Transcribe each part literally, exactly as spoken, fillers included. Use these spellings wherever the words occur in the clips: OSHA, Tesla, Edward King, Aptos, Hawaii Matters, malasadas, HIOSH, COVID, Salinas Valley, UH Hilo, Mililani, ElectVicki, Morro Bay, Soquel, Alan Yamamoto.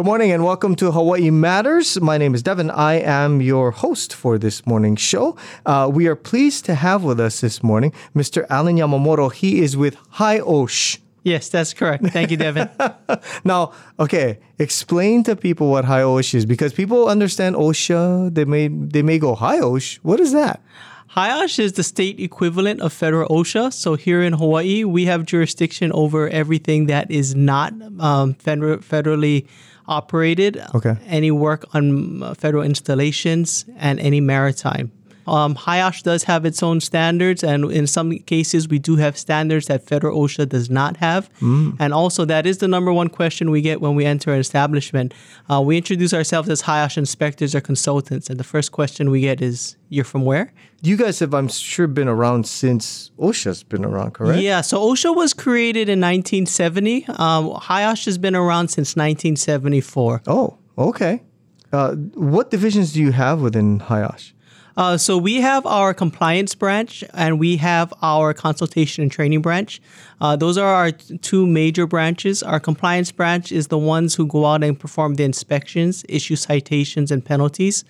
Good morning and welcome to Hawaii Matters. My name is Devin. I am your host for this morning's show. Uh, we are pleased to have with us this morning Mister Alan Yamamoto. He is with HIOSH. Yes, that's correct. Thank you, Devin. Now, okay, explain to people what HIOSH is, because people understand OSHA. They may they may go, HIOSH? What is that? HIOSH is the state equivalent of federal OSHA. So here in Hawaii, we have jurisdiction over everything that is not um, federal, federally operated. Okay. Any work on federal installations and any maritime. Um, HIOSH does have its own standards, and in some cases, we do have standards that federal OSHA does not have. Mm. And also, that is the number one question we get when we enter an establishment. Uh, we introduce ourselves as HIOSH inspectors or consultants, and the first question we get is, you're from where? You guys have, I'm sure, been around since OSHA's been around, correct? Yeah, so OSHA was created in nineteen seventy. Um, HIOSH has been around since nineteen seventy-four. Oh, okay. Uh, what divisions do you have within HIOSH? Uh, so we have our compliance branch and we have our consultation and training branch. Uh, those are our t- two major branches. Our compliance branch is the ones who go out and perform the inspections, issue citations and penalties.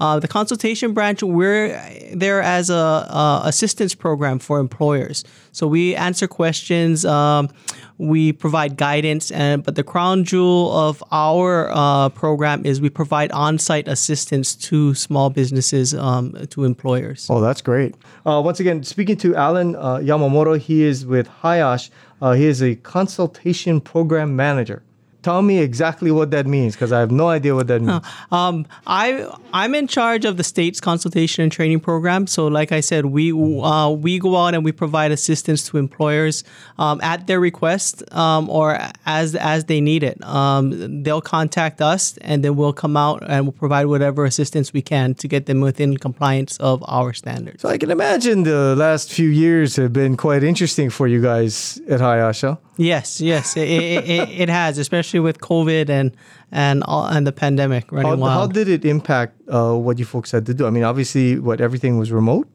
Uh, the consultation branch, we're there as a, a assistance program for employers. So we answer questions, um, we provide guidance, and but the crown jewel of our uh, program is we provide on-site assistance to small businesses, um, to employers. Oh, that's great. Uh, once again, speaking to Alan uh, Yamamoto, he is with HIOSH. Uh, he is a consultation program manager. Tell me exactly what that means, because I have no idea what that means. Um, I, I'm in charge of the state's consultation and training program. So like I said, we uh, we go out and we provide assistance to employers um, at their request um, or as as they need it. Um, they'll contact us and then we'll come out and we'll provide whatever assistance we can to get them within compliance of our standards. So I can imagine the last few years have been quite interesting for you guys at HIOSH. Yes, yes, it, it, it, it has, especially with COVID and and all, and the pandemic running how, wild. How did it impact uh, what you folks had to do? I mean, obviously, what everything was remote.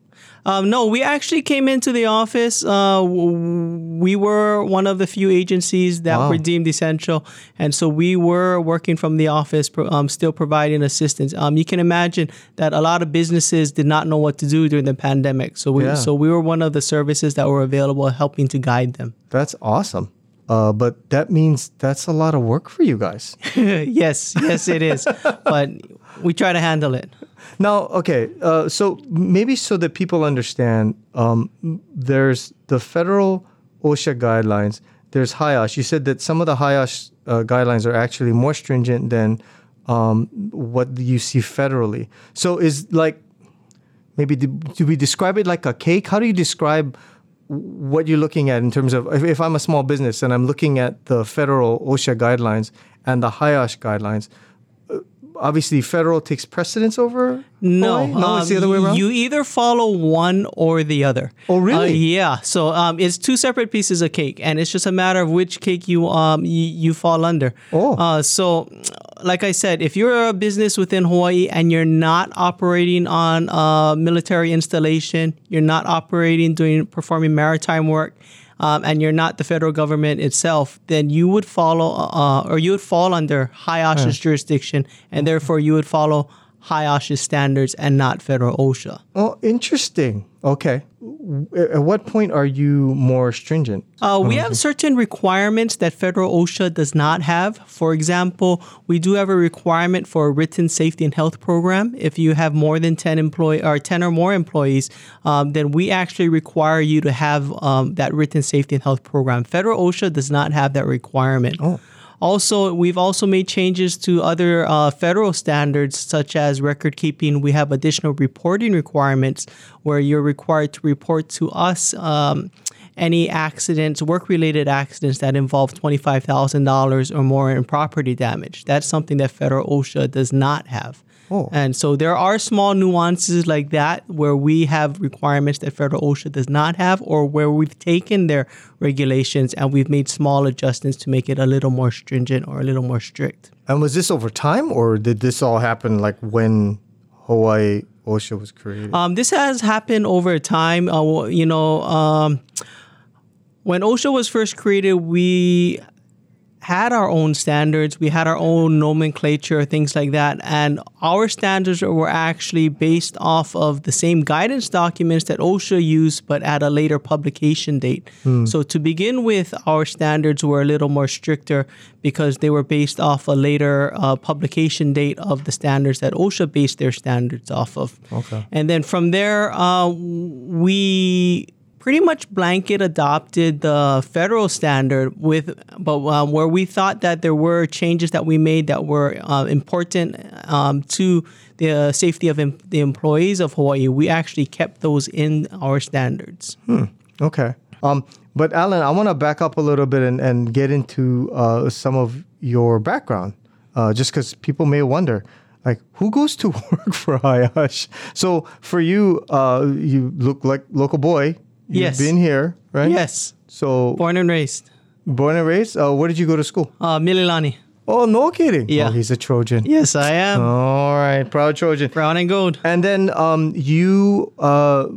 Um, no, we actually came into the office. Uh, we were one of the few agencies that wow. were deemed essential. And so we were working from the office, um, still providing assistance. Um, you can imagine that a lot of businesses did not know what to do during the pandemic. So we, yeah. so we were one of the services that were available, helping to guide them. That's awesome. Uh, but that means that's a lot of work for you guys. yes, yes, it is. But we try to handle it. Now, okay, uh, so maybe so that people understand, um, there's the federal OSHA guidelines. There's HIOSH. You said that some of the HIOSH uh, guidelines are actually more stringent than um, what you see federally. So is like, maybe do, do we describe it like a cake? How do you describe what you're looking at in terms of, if, if I'm a small business and I'm looking at the federal OSHA guidelines and the HIOSH guidelines, obviously federal takes precedence over? No. Hawaii? No, um, it's the other way around? You either follow one or the other. Oh, really? Uh, yeah. So um, it's two separate pieces of cake, and it's just a matter of which cake you um you, you fall under. Oh. Uh, so like I said, if you're a business within Hawaii and you're not operating on a military installation, you're not operating doing performing maritime work, Um, and you're not the federal government itself, then you would follow, uh, or you would fall under HIOSH's yeah. jurisdiction, and therefore you would follow HIOSH's standards and not federal OSHA. Oh, interesting. Okay. At what point are you more stringent? Uh, we have certain requirements that federal OSHA does not have. For example, we do have a requirement for a written safety and health program. If you have more than ten employee or ten or more employees, um, then we actually require you to have um, that written safety and health program. Federal OSHA does not have that requirement. Oh. Also, we've also made changes to other uh, federal standards, such as record keeping. We have additional reporting requirements where you're required to report to us um, any accidents, work-related accidents that involve twenty-five thousand dollars or more in property damage. That's something that federal OSHA does not have. Oh. And so there are small nuances like that where we have requirements that federal OSHA does not have, or where we've taken their regulations and we've made small adjustments to make it a little more stringent or a little more strict. And was this over time, or did this all happen like when Hawaii OSHA was created? Um, this has happened over time. Uh, you know, um, when OSHA was first created, we had our own standards. We had our own nomenclature, things like that. And our standards were actually based off of the same guidance documents that OSHA used, but at a later publication date. Hmm. So to begin with, our standards were a little more stricter because they were based off a later uh, publication date of the standards that OSHA based their standards off of. Okay. And then from there, uh, we... pretty much blanket adopted the federal standard with, but um, where we thought that there were changes that we made that were uh, important um, to the uh, safety of em- the employees of Hawaii, we actually kept those in our standards. Hmm. Okay. Um, but Alan, I want to back up a little bit and, and get into uh, some of your background, uh, just because people may wonder. Like, who goes to work for HIOSH? So for you, uh, you look like local boy. You've yes. been here, right? Yes. So born and raised. Born and raised. Uh, where did you go to school? Uh, Mililani. Oh, no kidding. Yeah. Oh, he's a Trojan. Yes, I am. All right, proud Trojan. Brown and gold. And then um, you uh,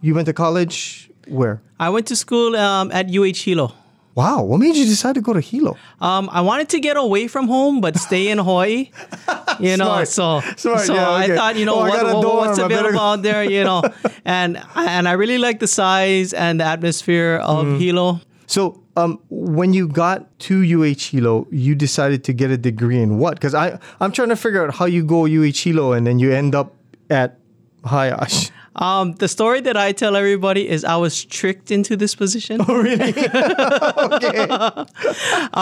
you went to college where? I went to school um, at U H Hilo. Wow, what made you decide to go to Hilo? Um, I wanted to get away from home, but stay in Hawaii. You know, Smart. so Smart. so yeah, okay. I thought, you know, oh, what, what, dorm, what's available out there, you know, and and I really like the size and the atmosphere of mm. Hilo. So, um, when you got to U H Hilo, you decided to get a degree in what? Because I I'm trying to figure out how you go U H Hilo and then you end up at HIOSH. Um, the story that I tell everybody is I was tricked into this position. Oh, really? Okay.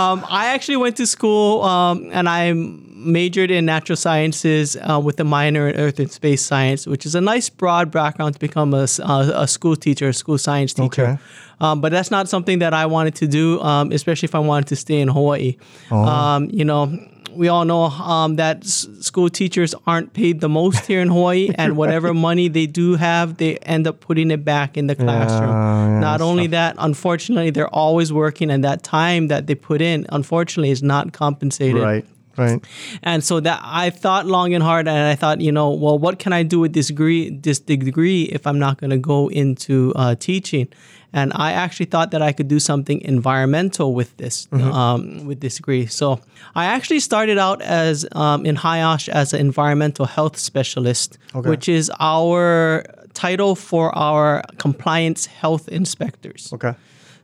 um, I actually went to school um, and I majored in natural sciences uh, with a minor in earth and space science, which is a nice broad background to become a, a, a school teacher, a school science teacher. Okay. Um, but that's not something that I wanted to do, um, especially if I wanted to stay in Hawaii. Oh. Um, you know... We all know um, that s- school teachers aren't paid the most here in Hawaii, and whatever right. money they do have, they end up putting it back in the classroom. Yeah, yeah, not only tough. that, unfortunately, they're always working, and that time that they put in, unfortunately, is not compensated. Right, right. And so that I thought long and hard, and I thought, you know, well, what can I do with this degree, this degree if I'm not going to go into uh, teaching? And I actually thought that I could do something environmental with this, mm-hmm. um, with this degree. So I actually started out as um, in HIOSH as an environmental health specialist, okay. which is our title for our compliance health inspectors. Okay.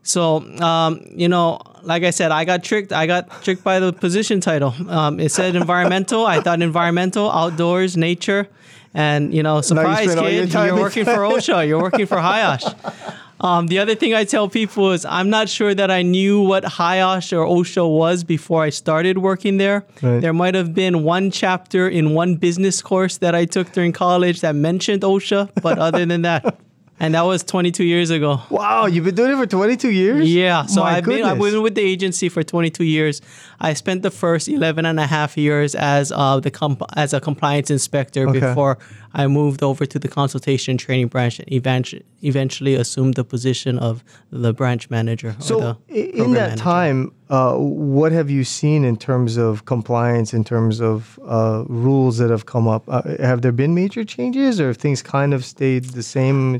So, um, you know, like I said, I got tricked. I got tricked by the position title. Um, it said environmental. I thought environmental, outdoors, nature. And, you know, surprise, you kid, your you're working for OSHA. You're working for HIOSH. Um, the other thing I tell people is I'm not sure that I knew what HIOSH or OSHA was before I started working there. Right. There might have been one chapter in one business course that I took during college that mentioned OSHA, but other than that, and that was twenty-two years ago. Wow, you've been doing it for twenty-two years? Yeah, so I've been, I've been with the agency for twenty-two years. I spent the first eleven and a half years as, uh, the comp- as a compliance inspector okay. before I moved over to the consultation and training branch and eventually, eventually assumed the position of the branch manager. So in that time, uh, what have you seen in terms of compliance, in terms of uh, rules that have come up? Uh, have there been major changes or have things kind of stayed the same?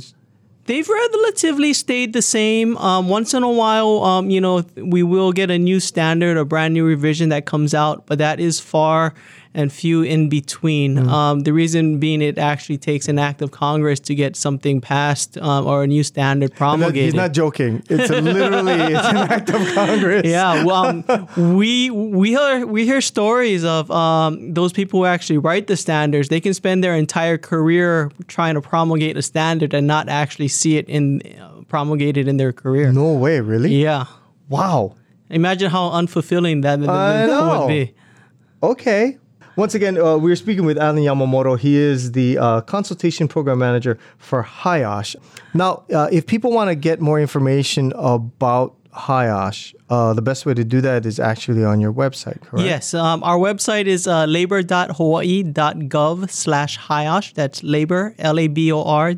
They've relatively stayed the same. Um, once in a while, um, you know, we will get a new standard, a brand new revision that comes out, but that is far and few in between. Mm. Um, the reason being it actually takes an act of Congress to get something passed um, or a new standard promulgated. He's not joking. It's literally it's an act of Congress. Yeah. Well, um, we we hear we hear stories of um, those people who actually write the standards. They can spend their entire career trying to promulgate a standard and not actually see it in uh, promulgated in their career. No way, really? Yeah. Wow. Imagine how unfulfilling that, that, that, that would be. Okay. Once again, uh, we're speaking with Alan Yamamoto. He is the uh, Consultation Program Manager for HIOSH. Now, uh, if people want to get more information about HIOSH, uh, the best way to do that is actually on your website, correct? Yes. Um, our website is uh, labor.hawaii.gov slash HIOSH. That's labor, L A B O R,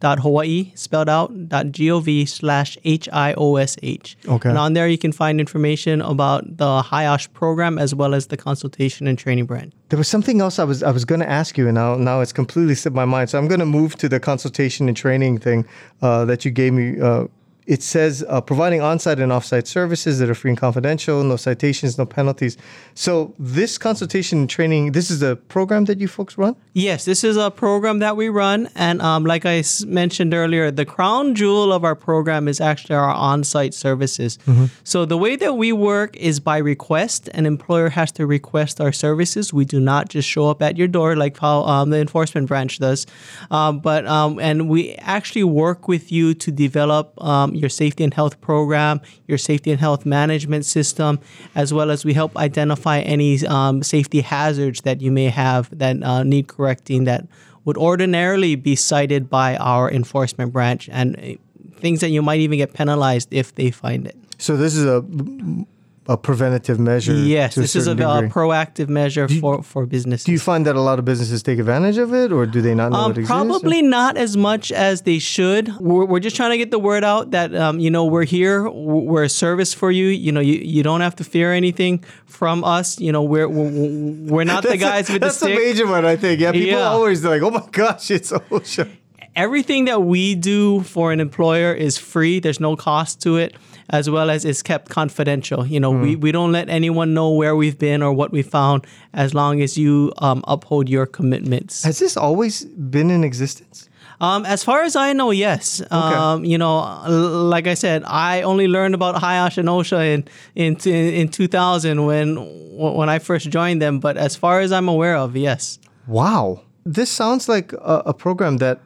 dot Hawaii, spelled out, dot G O V slash H I O S H. Okay. And on there, you can find information about the HIOSH program as well as the consultation and training branch. There was something else I was I was going to ask you, and now, now it's completely slipped my mind. So I'm going to move to the consultation and training thing uh, that you gave me uh, it says uh, providing on-site and off-site services that are free and confidential, no citations, no penalties. So this consultation and training, this is a program that you folks run? Yes, this is a program that we run. And um, like I s- mentioned earlier, the crown jewel of our program is actually our on-site services. Mm-hmm. So the way that we work is by request. An employer has to request our services. We do not just show up at your door like how um, the enforcement branch does. Um, but um, and we actually work with you to develop um, your safety and health program, your safety and health management system, as well as we help identify any um, safety hazards that you may have that uh, need correcting that would ordinarily be cited by our enforcement branch, and uh, things that you might even get penalized if they find it. So this is a, a preventative measure. Yes, this is a, a proactive measure you, for, for businesses. Do you find that a lot of businesses take advantage of it, or do they not know um, it exists? Probably or? Not as much as they should. We're, we're just trying to get the word out that, um, you know, we're here, we're a service for you. You know, you, you don't have to fear anything from us. You know, we're we're, we're not the guys a, with the stick. That's a major one, I think. Yeah, people yeah. always like, oh my gosh, it's OSHA. Everything that we do for an employer is free. There's no cost to it, as well as it's kept confidential. You know, mm. we, we don't let anyone know where we've been or what we found, as long as you um, uphold your commitments. Has this always been in existence? Um, as far as I know, yes. Okay. Um, you know, like I said, I only learned about HIOSH and OSHA in in in two thousand when when I first joined them. But as far as I'm aware of, yes. Wow, this sounds like a, a program that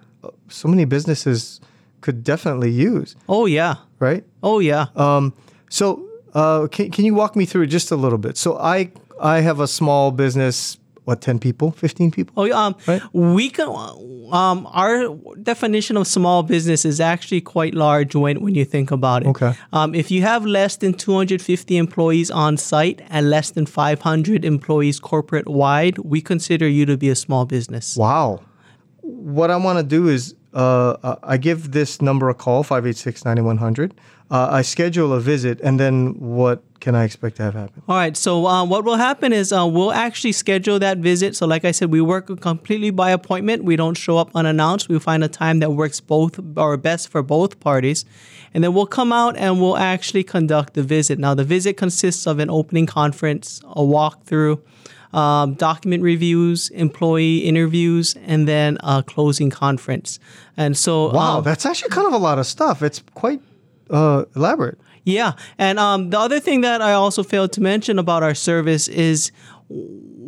so many businesses could definitely use. Oh, yeah. Right? Oh, yeah. Um, so uh, can, can you walk me through just a little bit? So I I have a small business, what, ten people, fifteen people? Oh, um, right? We can, um, our definition of small business is actually quite large when, when you think about it. Okay. Um, if you have less than two hundred fifty employees on site and less than five hundred employees corporate-wide, we consider you to be a small business. Wow. What I want to do is uh, I give this number a call, five eight six, nine one zero zero. Uh, I schedule a visit, and then what can I expect to have happen? All right. So uh, what will happen is uh, we'll actually schedule that visit. So like I said, we work completely by appointment. We don't show up unannounced. We find a time that works both or best for both parties. And then we'll come out and we'll actually conduct the visit. Now, the visit consists of an opening conference, a walkthrough, Um, document reviews, employee interviews, and then a closing conference. And so, wow, um, that's actually kind of a lot of stuff. It's quite uh, elaborate. Yeah. And um, the other thing that I also failed to mention about our service is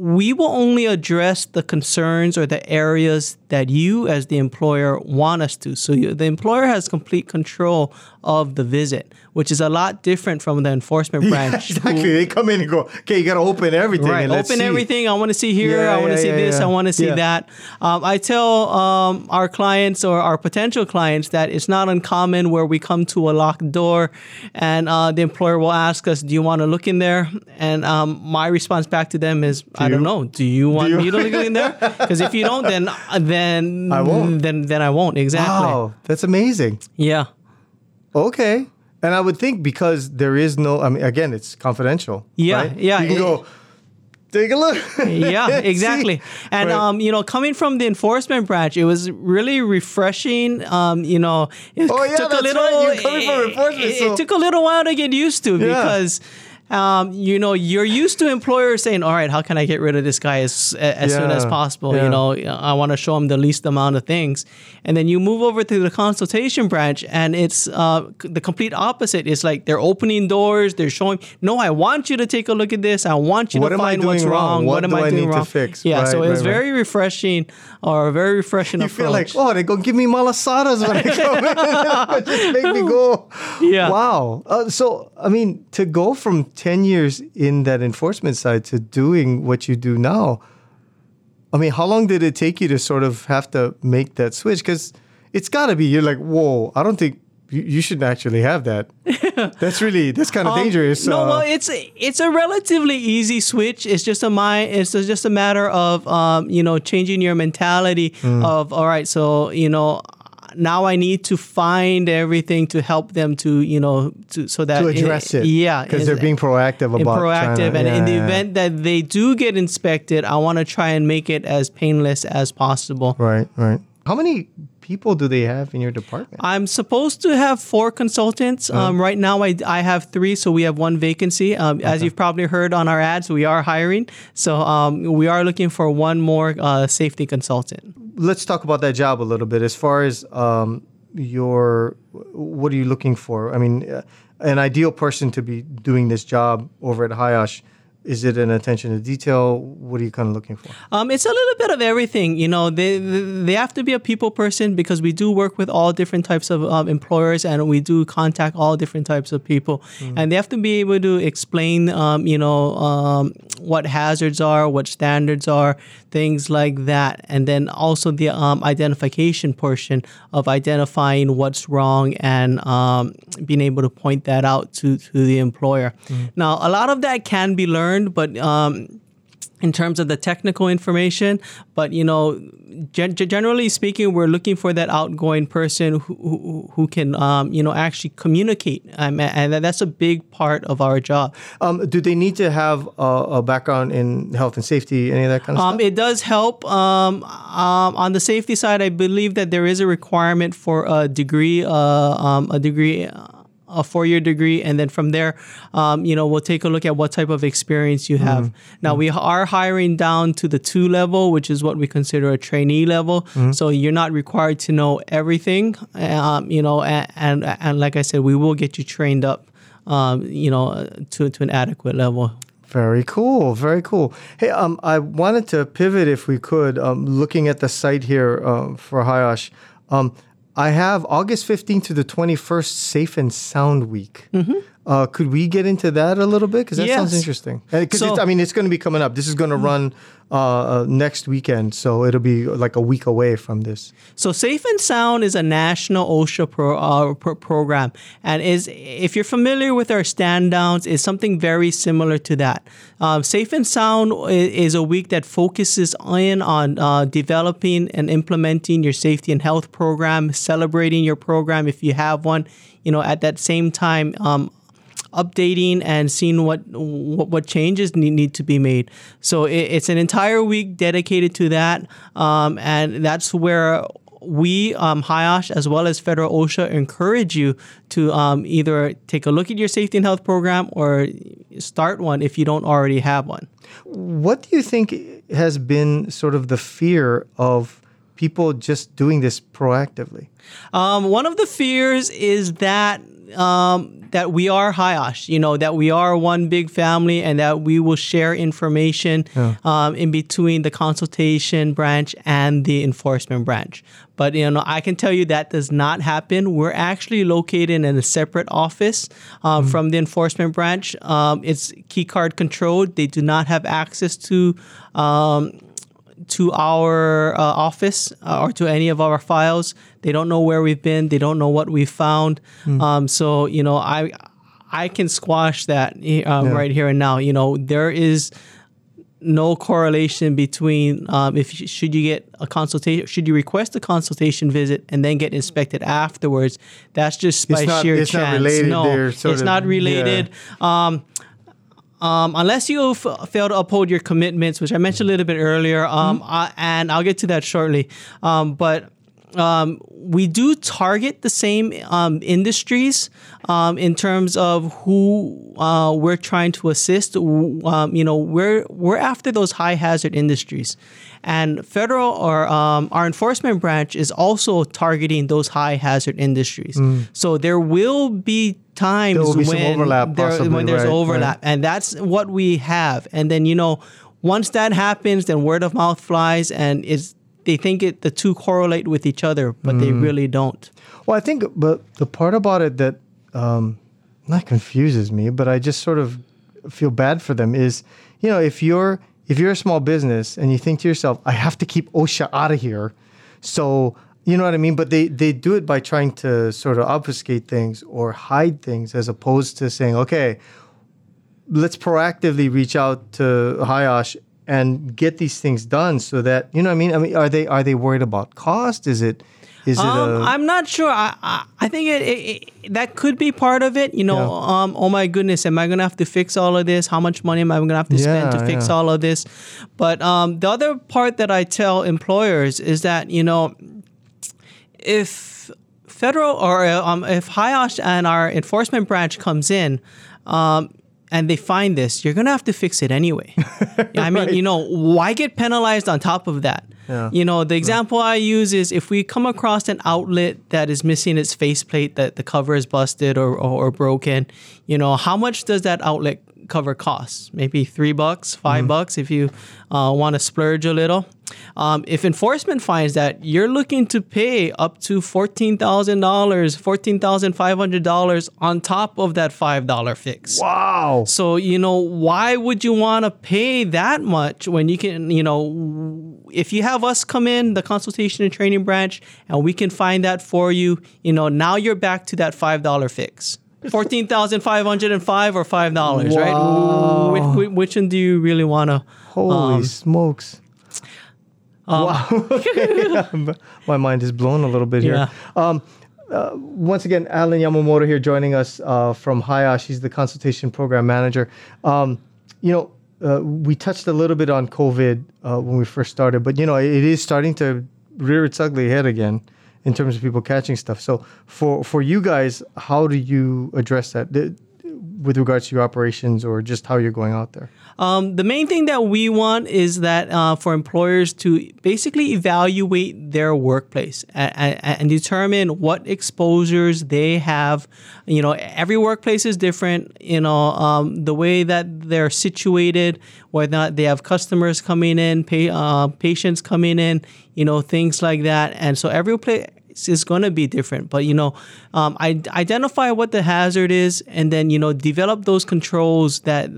we will only address the concerns or the areas that you as the employer want us to. So you, the employer has complete control of the visit, which is a lot different from the enforcement branch. Yeah, exactly. Who, they come in and go, okay, you got to open everything. Right. And let's open see. everything. I want to see here. Yeah, I want to yeah, see yeah, this. Yeah. I want to see yeah. that. Um, I tell um, our clients or our potential clients that it's not uncommon where we come to a locked door and uh, the employer will ask us, do you want to look in there? And um, my response back to them is, do I you? don't know. Do you want do you? me to look in there? Because if you don't, then, then, I won't. then, then I won't. Exactly. Wow. That's amazing. Yeah. Okay. And I would think because there is no, I mean, again, it's confidential. Yeah. Right? Yeah. You can it, go, take a look. Yeah, exactly. And, right. um, you know, coming from the enforcement branch, it was really refreshing. Um, you know, it oh, yeah, took that's a little, right. You're coming from enforcement, it, so. it took a little while to get used to yeah. because, um, you know, you're used to employers saying, all right, how can I get rid of this guy as, as yeah. soon as possible? Yeah. You know, I want to show him the least amount of things. And then you move over to the consultation branch and it's uh, the complete opposite. It's like they're opening doors. They're showing, no, I want you to take a look at this. I want you what to find what's wrong. wrong. What, what am do I, I doing need wrong? to fix? Yeah. Right, so it was right, very right. refreshing or a very refreshing you approach. You feel like, oh, they're going to give me malasadas when I come in. Just make me go. Yeah. Wow. Uh, so, I mean, to go from ten years in that enforcement side to doing what you do now, I mean, how long did it take you to sort of have to make that switch? Because it's got to be, you're like, whoa, I don't think you, you should actually have that. That's really, that's kind of um, dangerous. No, uh, well, it's it's a relatively easy switch. It's just a mind, it's just a matter of, um, you know, changing your mentality mm. of, all right, so, you know, now I need to find everything to help them to, you know, to so that to address it. it. Yeah. Because they're being proactive about it. Proactive. To, and yeah, in the yeah. event that they do get inspected, I want to try and make it as painless as possible. Right, right. How many people do they have in your department? I'm supposed to have four consultants. Uh-huh. Um, right now, I, I have three, so we have one vacancy. Um, uh-huh. As you've probably heard on our ads, we are hiring. So um, we are looking for one more uh, safety consultant. Let's talk about that job a little bit. As far as um, your, what are you looking for? I mean, uh, an ideal person to be doing this job over at HIOSH, is it an attention to detail? What are you kind of looking for? Um, it's a little bit of everything. You know, they they have to be a people person because we do work with all different types of um, employers, and we do contact all different types of people. Mm-hmm. And they have to be able to explain, um, you know, um, what hazards are, what standards are, things like that. And then also the um, identification portion of identifying what's wrong and um, being able to point that out to, to the employer. Mm-hmm. Now, a lot of that can be learned. But um, in terms of the technical information, but, you know, gen- generally speaking, we're looking for that outgoing person who who, who can, um, you know, actually communicate. Um, and that's a big part of our job. Um, do they need to have a, a background in health and safety, any of that kind of um, stuff? It does help. Um, um, on the safety side, I believe that there is a requirement for a degree, uh, um, a degree... Uh, a four-year degree, and then from there, um, you know, we'll take a look at what type of experience you have. Mm-hmm. Now, mm-hmm. we are hiring down to the two level, which is what we consider a trainee level. Mm-hmm. So you're not required to know everything, um, you know, and, and and like I said, we will get you trained up, um, you know, to, to an adequate level. Very cool, very cool. Hey, um, I wanted to pivot, if we could, um, looking at the site here uh, for HIOSH. Um I have August fifteenth to the twenty-first Safe and Sound Week. Mm-hmm. Uh, could we get into that a little bit? Because that yes. sounds interesting. Because so, I mean, it's going to be coming up. This is going to mm-hmm. run uh, uh, next weekend, so it'll be like a week away from this. So Safe and Sound is a national OSHA pro, uh, pro program, and is if you're familiar with our stand downs, it's something very similar to that. Uh, Safe and Sound is a week that focuses in on uh, developing and implementing your safety and health program, celebrating your program if you have one. You know, at that same time. Um, updating and seeing what what, what changes need, need to be made. So it, it's an entire week dedicated to that. Um, and that's where we, um, HIOSH, as well as Federal OSHA, encourage you to um, either take a look at your safety and health program or start one if you don't already have one. What do you think has been sort of the fear of people just doing this proactively? Um, one of the fears is that Um, that we are HIOSH, you know, that we are one big family and that we will share information yeah. um, in between the consultation branch and the enforcement branch. But, you know, I can tell you that does not happen. We're actually located in a separate office uh, mm-hmm. from the enforcement branch. Um, it's key card controlled. They do not have access to um, to our uh, office uh, or to any of our files. They don't know where we've been. They don't know what we found. Mm. Um, so, you know, I I can squash that um, yeah. right here and now. You know, there is no correlation between um, if should you get a consultation, should you request a consultation visit and then get inspected afterwards. That's just by sheer chance. It's not related. No, it's not related. Um Um, unless you f- fail to uphold your commitments, which I mentioned a little bit earlier, um, mm-hmm. I, and I'll get to that shortly. Um, but um, we do target the same um, industries um, in terms of who uh, we're trying to assist. Um, you know, we're we're after those high hazard industries, and federal or um, our enforcement branch is also targeting those high hazard industries. Mm. So there will be times there will be when, some overlap there, possibly, when there's right, overlap, right. and that's what we have. And then you know, once that happens, then word of mouth flies, and it's they think it the two correlate with each other, but mm. they really don't. Well, I think, but the part about it that um, not confuses me, but I just sort of feel bad for them is, you know, if you're if you're a small business and you think to yourself, I have to keep OSHA out of here, so. You know what I mean? But they, they do it by trying to sort of obfuscate things or hide things as opposed to saying, okay, let's proactively reach out to HIOSH and get these things done so that, you know what I mean? I mean, are they are they worried about cost? Is it... Is it um, a- I'm not sure. I I, I think it, it, it, that could be part of it. You know, yeah. um, oh my goodness, am I going to have to fix all of this? How much money am I going to have to yeah, spend to fix yeah. all of this? But um, the other part that I tell employers is that, you know... if federal or um, if HIOSH and our enforcement branch comes in um, and they find this, you're going to have to fix it anyway. I mean, right. you know, why get penalized on top of that? Yeah. You know, the example right. I use is if we come across an outlet that is missing its faceplate, that the cover is busted or, or, or broken, you know, how much does that outlet cover costs? Maybe three bucks, five mm. bucks if you uh, want to splurge a little. Um, if enforcement finds that, you're looking to pay up to fourteen thousand dollars, fourteen thousand five hundred dollars on top of that five dollars fix. Wow. So, you know, why would you want to pay that much when you can, you know, if you have us come in, the consultation and training branch, and we can find that for you, you know, now you're back to that five dollars fix. fourteen thousand five hundred five dollars or five dollars, wow. right? Which, which one do you really want to... Holy um, smokes. Um, wow. Okay. My mind is blown a little bit yeah. here. Um, uh, once again, Alan Yamamoto here joining us uh, from HIOSH. He's the Consultation Program Manager. Um, you know, uh, we touched a little bit on COVID uh, when we first started, but, you know, it is starting to rear its ugly head again in terms of people catching stuff. So for, for you guys, how do you address that the, with regards to your operations or just how you're going out there? Um, the main thing that we want is that uh, for employers to basically evaluate their workplace and, and, and determine what exposures they have. You know, every workplace is different. You know, um, the way that they're situated, whether or not they have customers coming in, pay, uh, patients coming in, you know, things like that. And so every place is going to be different. But, you know, um, I identify what the hazard is and then, you know, develop those controls that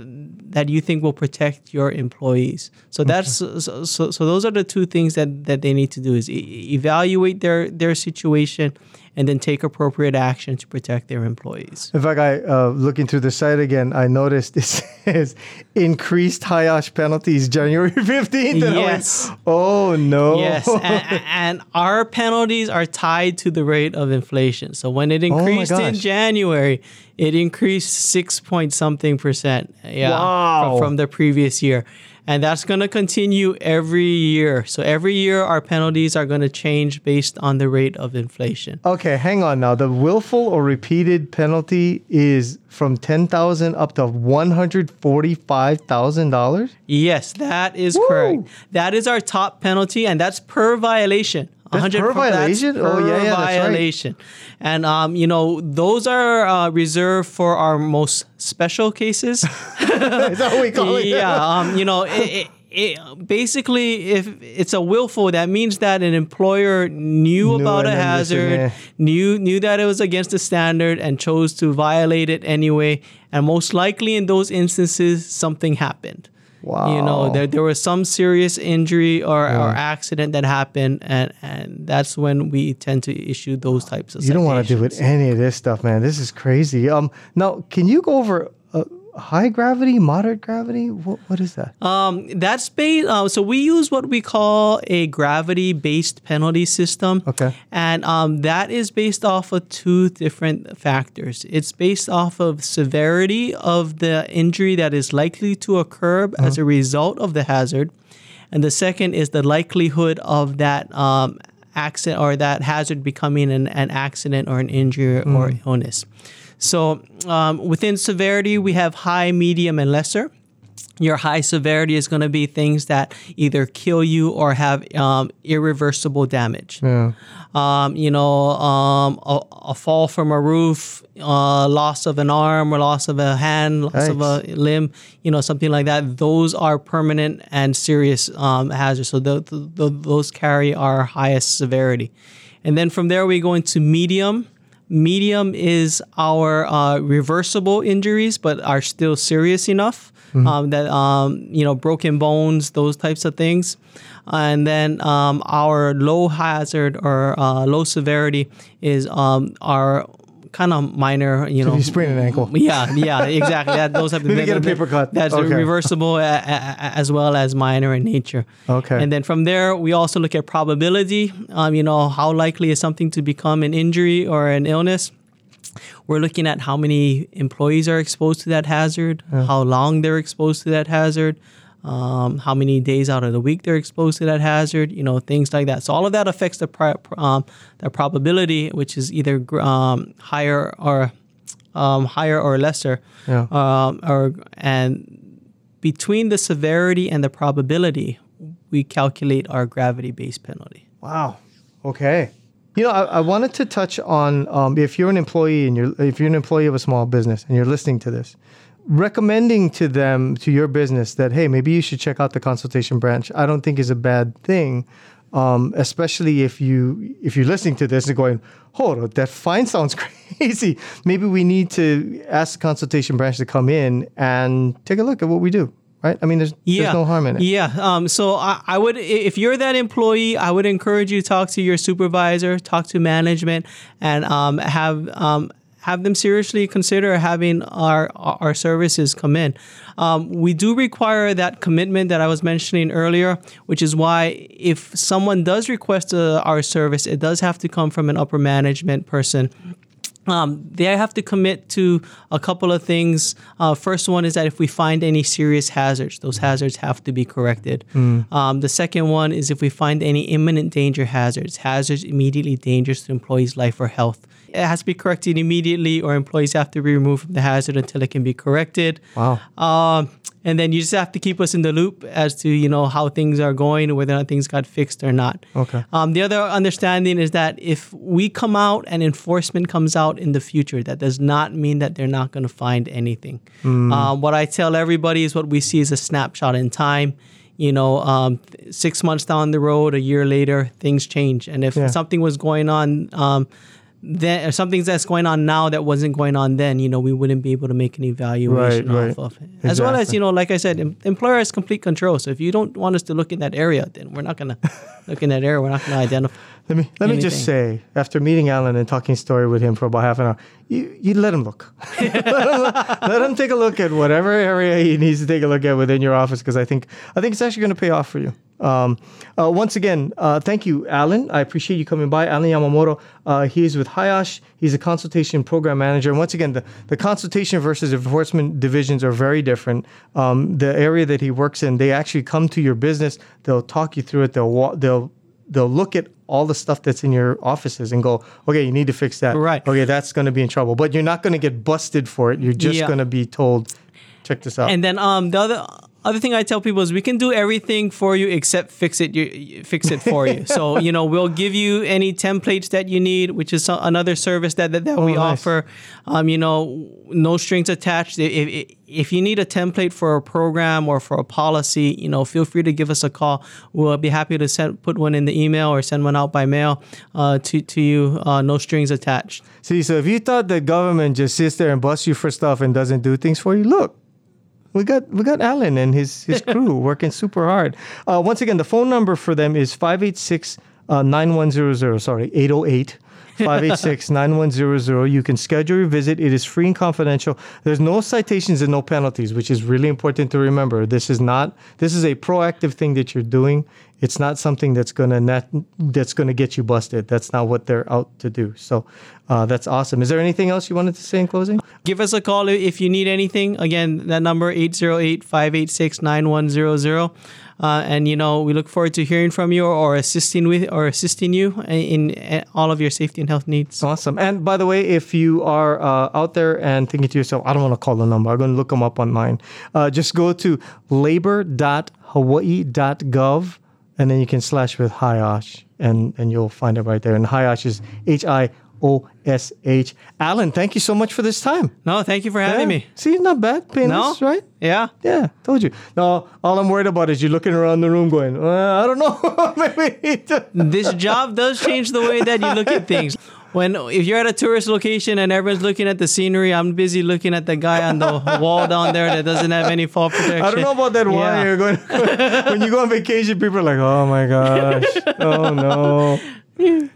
that you think will protect your employees. So that's okay. so, so so those are the two things that, that they need to do is e- evaluate their, their situation and then take appropriate action to protect their employees. In fact, I uh, looking through the site again, I noticed it says increased HIOSH penalties January fifteenth. Yes. Like, oh, no. Yes, and, and our penalties are tied to the rate of inflation. So when it increased oh in January, it increased six point something percent yeah, wow. from, from the previous year. And that's going to continue every year. So every year, our penalties are going to change based on the rate of inflation. Okay, hang on now. The willful or repeated penalty is from ten thousand dollars up to one hundred forty-five thousand dollars? Yes, that is Woo! correct. That is our top penalty, and that's per violation. That's per violation? That's per oh, yeah, yeah, violation. That's right. And, um, you know, those are uh, reserved for our most special cases. Is that what we call it? Yeah, um, you know, it, it, it, basically, if it's a willful, that means that an employer knew, knew about a hazard, yeah. knew knew that it was against the standard, and chose to violate it anyway. And most likely in those instances, something happened. Wow. You know, there there was some serious injury or, yeah. or accident that happened, and, and that's when we tend to issue those types of citations. You don't want to do with any of this stuff, man. This is crazy. Um, now, can you go over uh, high gravity, moderate gravity? What What is that? Um, that's based, uh, so we use what we call a gravity-based penalty system. Okay. And um, that is based off of two different factors. It's based off of severity of the injury that is likely to occur uh-huh. as a result of the hazard. And the second is the likelihood of that um, accident or that hazard becoming an, an accident or an injury mm. or illness. So um, within severity, we have high, medium, and lesser. Your high severity is going to be things that either kill you or have um, irreversible damage. Yeah. Um, you know, um, a, a fall from a roof, uh, loss of an arm or loss of a hand, loss Yikes. of a limb, you know, something like that. Those are permanent and serious um, hazards. So the, the, the, those carry our highest severity. And then from there, we go into medium. Medium is our uh, reversible injuries, but are still serious enough mm-hmm. um, that, um, you know, broken bones, those types of things. And then um, our low hazard or uh, low severity is um, our kind of minor, you so know. If you sprain an ankle. Yeah, yeah, exactly. That, those have to get a paper cut. That's okay. reversible a, a, as well as minor in nature. Okay. And then from there, we also look at probability. Um, you know, how likely is something to become an injury or an illness? We're looking at how many employees are exposed to that hazard, yeah. how long they're exposed to that hazard. um, how many days out of the week they're exposed to that hazard, you know, things like that. So all of that affects the pri- um, the probability, which is either um, higher or um, higher or lesser. Yeah. Um, or and between the severity and the probability, we calculate our gravity-based penalty. Wow. Okay. You know, I, I wanted to touch on um, if you're an employee and you're if you're an employee of a small business and you're listening to this, recommending to them, to your business, that, hey, maybe you should check out the consultation branch, I don't think is a bad thing, um, especially if, you, if you're listening to this and going, oh, that fine sounds crazy. Maybe we need to ask the consultation branch to come in and take a look at what we do. Right? I mean, there's, yeah. there's no harm in it. Yeah. Um, so I, I would, if you're that employee, I would encourage you to talk to your supervisor, talk to management, and um, have um, have them seriously consider having our our services come in. Um, we do require that commitment that I was mentioning earlier, which is why if someone does request uh, our service, it does have to come from an upper management person. Um, they have to commit to a couple of things. Uh, first one is that if we find any serious hazards, those hazards have to be corrected. Mm. Um, the second one is if we find any imminent danger hazards, hazards immediately dangerous to employees' life or health. It has to be corrected immediately, or employees have to be removed from the hazard until it can be corrected. Wow. Um, and then you just have to keep us in the loop as to, you know, how things are going, whether or not things got fixed or not. Okay. Um, the other understanding is that if we come out and enforcement comes out in the future, that does not mean that they're not going to find anything. Mm. Um, what I tell everybody is what we see is a snapshot in time. You know, um, six months down the road, a year later, things change. And if yeah. something was going on... Um, Then, or something that's going on now that wasn't going on then, you know, we wouldn't be able to make an evaluation right, off right. of it. As exactly. well as, you know, like I said, em- employer has complete control. So if you don't want us to look in that area, then we're not going to look in that area. We're not going to identify. Let me let anything. me just say, after meeting Alan and talking story with him for about half an hour, you, you let him look. let, him look let him take a look at whatever area he needs to take a look at within your office, because I think I think it's actually going to pay off for you. Um, uh, once again, uh, thank you, Alan. I appreciate you coming by. Alan Yamamoto, uh, he's with HIOSH. He's a consultation program manager. And once again, the, the consultation versus enforcement divisions are very different. Um, the area that he works in, they actually come to your business. They'll talk you through it. They'll wa- they'll they'll look at all the stuff that's in your offices and go, okay, you need to fix that. Right. Okay, that's going to be in trouble. But you're not going to get busted for it. You're just yeah. going to be told, check this out. And then um, the other... Other thing I tell people is we can do everything for you except fix it you, fix it for you. So, you know, we'll give you any templates that you need, which is another service that that, that oh, we nice. offer. Um, you know, no strings attached. If, if, if you need a template for a program or for a policy, you know, feel free to give us a call. We'll be happy to send, put one in the email or send one out by mail uh, to, to you. Uh, no strings attached. See, so if you thought the government just sits there and busts you for stuff and doesn't do things for you, look. We got we got Alan and his, his crew working super hard. Uh, once again, the phone number for them is five eight six, nine one zero zero. Sorry, eight oh eight. five eight six, nine one zero zero. You can schedule your visit. It is free and confidential. There's no citations and no penalties, which is really important to remember. This is not, this is a proactive thing that you're doing. It's not something that's going to that's going to get you busted. That's not what they're out to do. So uh, that's awesome. Is there anything else you wanted to say in closing? Give us a call if you need anything. Again, that number, eight oh eight, five eight six, nine one zero zero. Uh, and, you know, we look forward to hearing from you or, or assisting with or assisting you in, in, in all of your safety and health needs. Awesome. And by the way, if you are uh, out there and thinking to yourself, I don't want to call the number, I'm going to look them up online. Uh, just go to labor dot hawaii dot gov and then you can slash with HIOSH and, and you'll find it right there. And HIOSH is H I O S H. Alan, thank you so much for this time. No, thank you for having yeah. me. See, not bad. Painless, no? Right? Yeah. Yeah, told you. No, all I'm worried about is you looking around the room going, well, I don't know. Maybe this job does change the way that you look at things. When if you're at a tourist location and everyone's looking at the scenery, I'm busy looking at the guy on the wall down there that doesn't have any fall protection. I don't know about that wall. Yeah. You're going when you go on vacation, people are like, oh my gosh, oh no.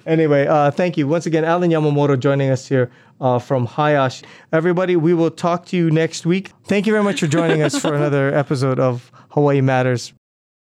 Anyway, uh, thank you once again, Alan Yamamoto, joining us here uh, from HIOSH. Everybody, we will talk to you next week. Thank you very much for joining us for another episode of Hawaii Matters.